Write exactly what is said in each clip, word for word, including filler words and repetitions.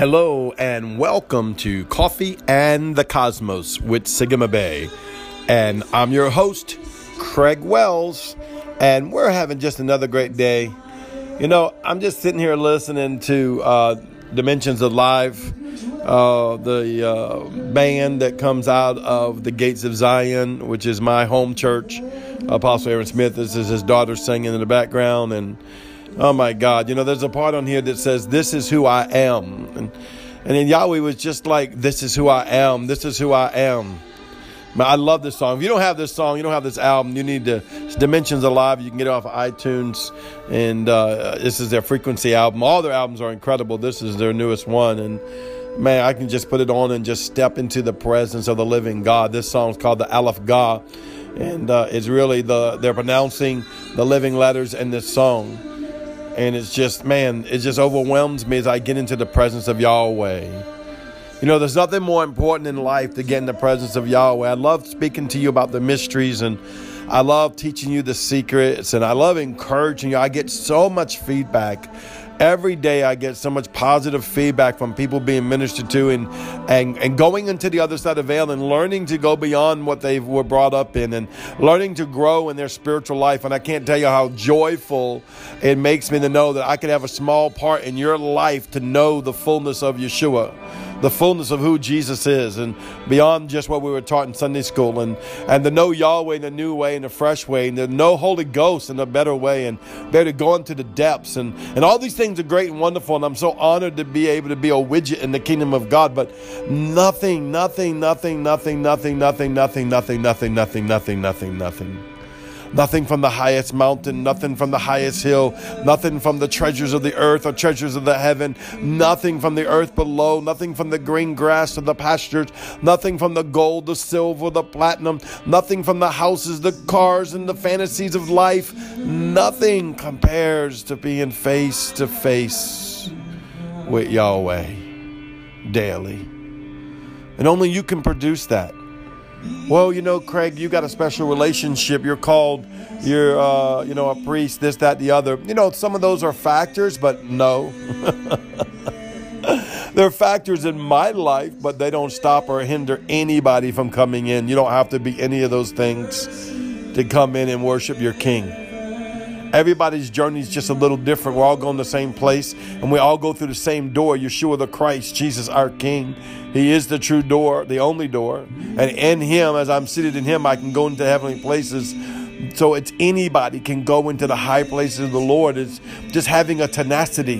Hello and welcome to Coffee and the Cosmos with Sigma Bay. And I'm your host, Craig Wells, and we're having just another great day. You know, I'm just sitting here listening to uh, Dimensions Alive, uh, the uh, band that comes out of the Gates of Zion, which is my home church. Apostle Aaron Smith, this is his daughter singing in the background, and oh my God, you know, there's a part on here that says, "This is who I am." And, and then Yahweh was just like, "This is who I am. This is who I am." Man, I love this song. If you don't have this song, you don't have this album, you need to, it's Dimensions Alive. You can get it off of iTunes. And uh, this is their frequency album. All their albums are incredible. This is their newest one. And man, I can just put it on and just step into the presence of the living God. This song's called the Aleph God. And uh, it's really the, they're pronouncing the living letters in this song. And it's just, man, it just overwhelms me as I get into the presence of Yahweh. You know, there's nothing more important in life than getting in the presence of Yahweh. I love speaking to you about the mysteries, and I love teaching you the secrets, and I love encouraging you. I get so much feedback. Every day I get so much positive feedback from people being ministered to and, and, and going into the other side of the veil and learning to go beyond what they were brought up in and learning to grow in their spiritual life. And I can't tell you how joyful it makes me to know that I can have a small part in your life to know the fullness of Yeshua, the fullness of who Jesus is, and beyond just what we were taught in Sunday school, and, and to know Yahweh in a new way, in a fresh way, and to know Holy Ghost in a better way, and better to go into the depths. And, and all these things are great and wonderful, and I'm so honored to be able to be a widget in the kingdom of God, but nothing, nothing, nothing, nothing, nothing, nothing, nothing, nothing, nothing, nothing, nothing, nothing, nothing. Nothing from the highest mountain, nothing from the highest hill, nothing from the treasures of the earth or treasures of the heaven, nothing from the earth below, nothing from the green grass or the pastures, nothing from the gold, the silver, the platinum, nothing from the houses, the cars, and the fantasies of life. Nothing compares to being face to face with Yahweh daily. And only you can produce that. Well, you know, Craig, you got a special relationship. You're called, you're, uh, you know, a priest, this, that, the other. You know, some of those are factors, but no. They're factors in my life, but they don't stop or hinder anybody from coming in. You don't have to be any of those things to come in and worship your King. Everybody's journey is just a little different. We're all going to the same place, and we all go through the same door, Yeshua the Christ, Jesus our King. He is the true door, the only door. And in Him, as I'm seated in Him, I can go into heavenly places. So it's anybody can go into the high places of the Lord. It's just having a tenacity.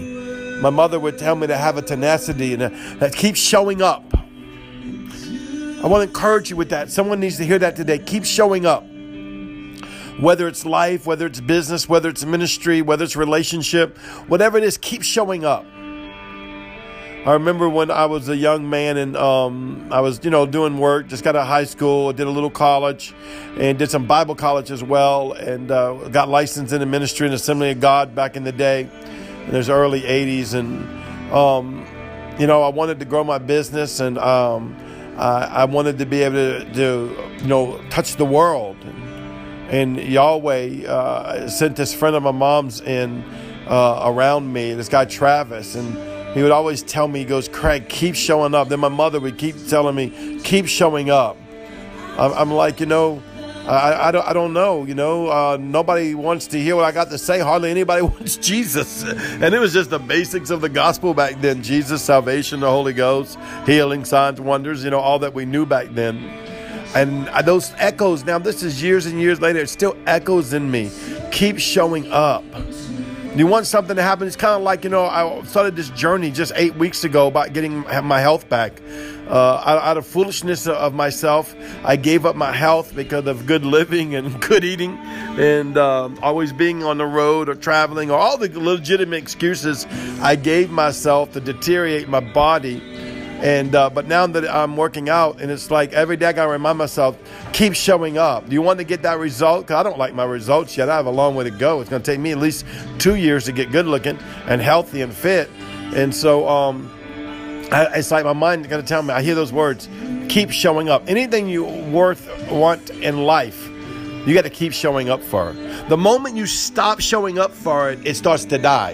My mother would tell me to have a tenacity and that keeps showing up. I want to encourage you with that. Someone needs to hear that today. Keep showing up. Whether it's life, whether it's business, whether it's ministry, whether it's relationship, whatever it is, keep showing up. I remember when I was a young man and um, I was, you know, doing work, just got out of high school, did a little college and did some Bible college as well, and uh, got licensed in the ministry and Assembly of God back in the day, in those early eighties. And, um, you know, I wanted to grow my business, and um, I, I wanted to be able to, to, you know, touch the world. And Yahweh uh, sent this friend of my mom's in uh, around me, this guy Travis, and he would always tell me, he goes, "Craig, keep showing up." Then my mother would keep telling me, "Keep showing up." I'm, I'm like, you know, I, I, don't, I don't know, you know, uh, nobody wants to hear what I got to say. Hardly anybody wants Jesus. And it was just the basics of the gospel back then. Jesus, salvation, the Holy Ghost, healing, signs, wonders, you know, all that we knew back then. And those echoes, now this is years and years later, it still echoes in me. Keep showing up. You want something to happen. It's kind of like, you know, I started this journey just eight weeks ago about getting my health back. Uh, out of foolishness of myself, I gave up my health because of good living and good eating and uh, always being on the road or traveling or all the legitimate excuses I gave myself to deteriorate my body. And uh, but now that I'm working out, and it's like every day I got to remind myself, keep showing up. Do you want to get that result? Because I don't like my results yet. I have a long way to go. It's going to take me at least two years to get good looking and healthy and fit. And so um, I, it's like my mind's going to tell me, I hear those words, keep showing up. Anything you worth want in life, you got to keep showing up for it. The moment you stop showing up for it, it starts to die.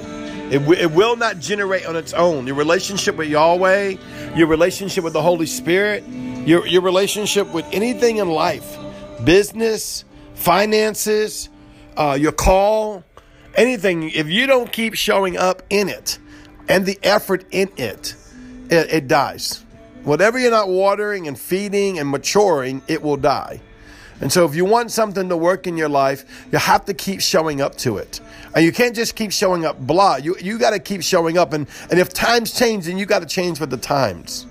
It, w- it will not generate on its own. Your relationship with Yahweh, your relationship with the Holy Spirit, your, your relationship with anything in life, business, finances, uh, your call, anything. If you don't keep showing up in it and the effort in it, it, it dies. Whatever you're not watering and feeding and maturing, it will die. And so if you want something to work in your life, you have to keep showing up to it. And you can't just keep showing up blah. You you got to keep showing up. And, and if times change, then you got to change with the times.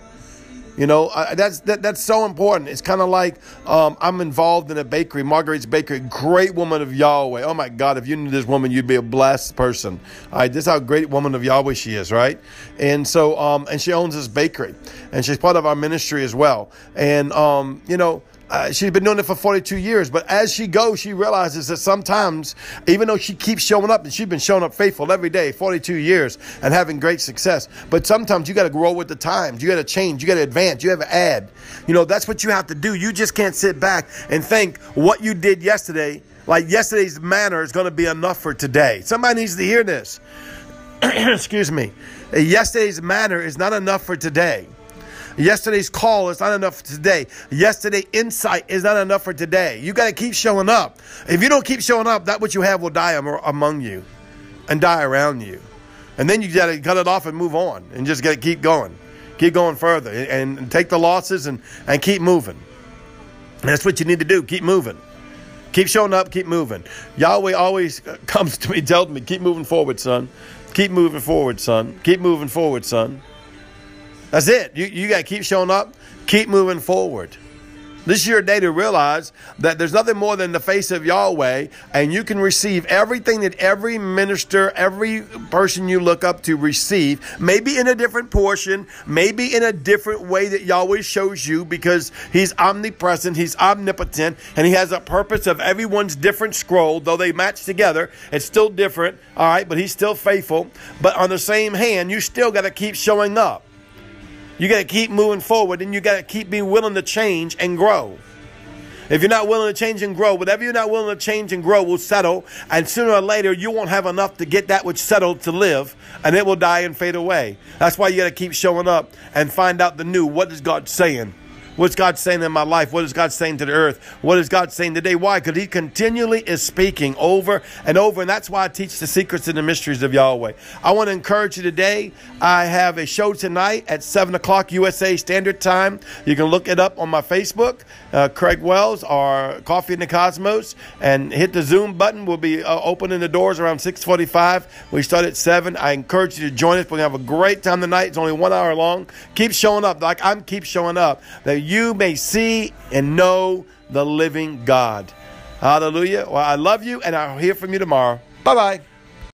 You know, uh, that's that, that's so important. It's kind of like um, I'm involved in a bakery, Marguerite's Bakery, great woman of Yahweh. Oh, my God, if you knew this woman, you'd be a blessed person. All right, this is how great woman of Yahweh she is, right? And so, um, and she owns this bakery, and she's part of our ministry as well. And, um, you know, Uh, she's been doing it for forty-two years, but as she goes, she realizes that sometimes, even though she keeps showing up, and she's been showing up faithful every day, forty-two years, and having great success, but sometimes you got to grow with the times. You got to change. You got to advance. You have to add. You know, that's what you have to do. You just can't sit back and think what you did yesterday, like yesterday's manner is going to be enough for today. Somebody needs to hear this. Excuse me. Yesterday's manner is not enough for today. Yesterday's call is not enough for today. Yesterday's insight is not enough for today. You got to keep showing up. If you don't keep showing up, that what you have will die among you and die around you. And then you got to cut it off and move on and just got to keep going. Keep going further and, and take the losses and, and keep moving. And that's what you need to do. Keep moving. Keep showing up. Keep moving. Yahweh always comes to me, tells me, keep moving forward, son. Keep moving forward, son. Keep moving forward, son. That's it. You, you got to keep showing up. Keep moving forward. This is your day to realize that there's nothing more than the face of Yahweh, and you can receive everything that every minister, every person you look up to receive, maybe in a different portion, maybe in a different way that Yahweh shows you, because he's omnipresent, he's omnipotent, and he has a purpose of everyone's different scroll, though they match together, it's still different, all right, but he's still faithful. But on the same hand, you still got to keep showing up. You got to keep moving forward, and you got to keep being willing to change and grow. If you're not willing to change and grow, whatever you're not willing to change and grow will settle. And sooner or later, you won't have enough to get that which settled to live, and it will die and fade away. That's why you got to keep showing up and find out the new. What is God saying? What's God saying in my life? What is God saying to the earth? What is God saying today? Why? Because he continually is speaking over and over. And that's why I teach the secrets and the mysteries of Yahweh. I want to encourage you today. I have a show tonight at seven o'clock U S A Standard Time. You can look it up on my Facebook, uh, Craig Wells, or Coffee and the Cosmos. And hit the Zoom button. We'll be uh, opening the doors around six forty-five. We start at seven. I encourage you to join us. We're going to have a great time tonight. It's only one hour long. Keep showing up. Like I'm keep showing up. That you may see and know the living God. Hallelujah. Well, I love you, and I'll hear from you tomorrow. Bye-bye.